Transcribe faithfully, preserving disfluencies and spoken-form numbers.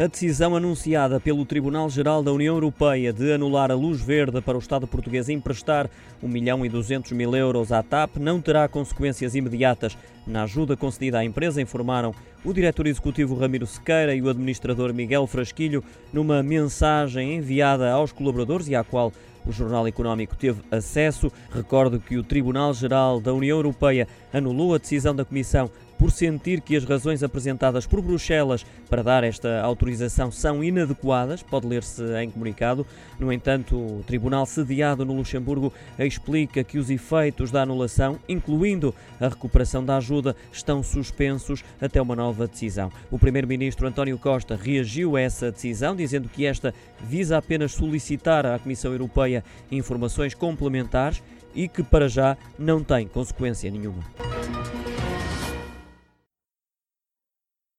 A decisão anunciada pelo Tribunal-Geral da União Europeia de anular a luz verde para o Estado português emprestar um milhão e duzentos mil euros à TAP não terá consequências imediatas. Na ajuda concedida à empresa, informaram o diretor executivo Ramiro Sequeira e o administrador Miguel Frasquilho numa mensagem enviada aos colaboradores e à qual o Jornal Económico teve acesso. Recordo que o Tribunal-Geral da União Europeia anulou a decisão da Comissão por sentir que as razões apresentadas por Bruxelas para dar esta autorização são inadequadas, pode ler-se em comunicado. No entanto, o tribunal sediado no Luxemburgo explica que os efeitos da anulação, incluindo a recuperação da ajuda, estão suspensos até uma nova decisão. O primeiro-ministro António Costa reagiu a essa decisão, dizendo que esta visa apenas solicitar à Comissão Europeia informações complementares e que, para já, não tem consequência nenhuma.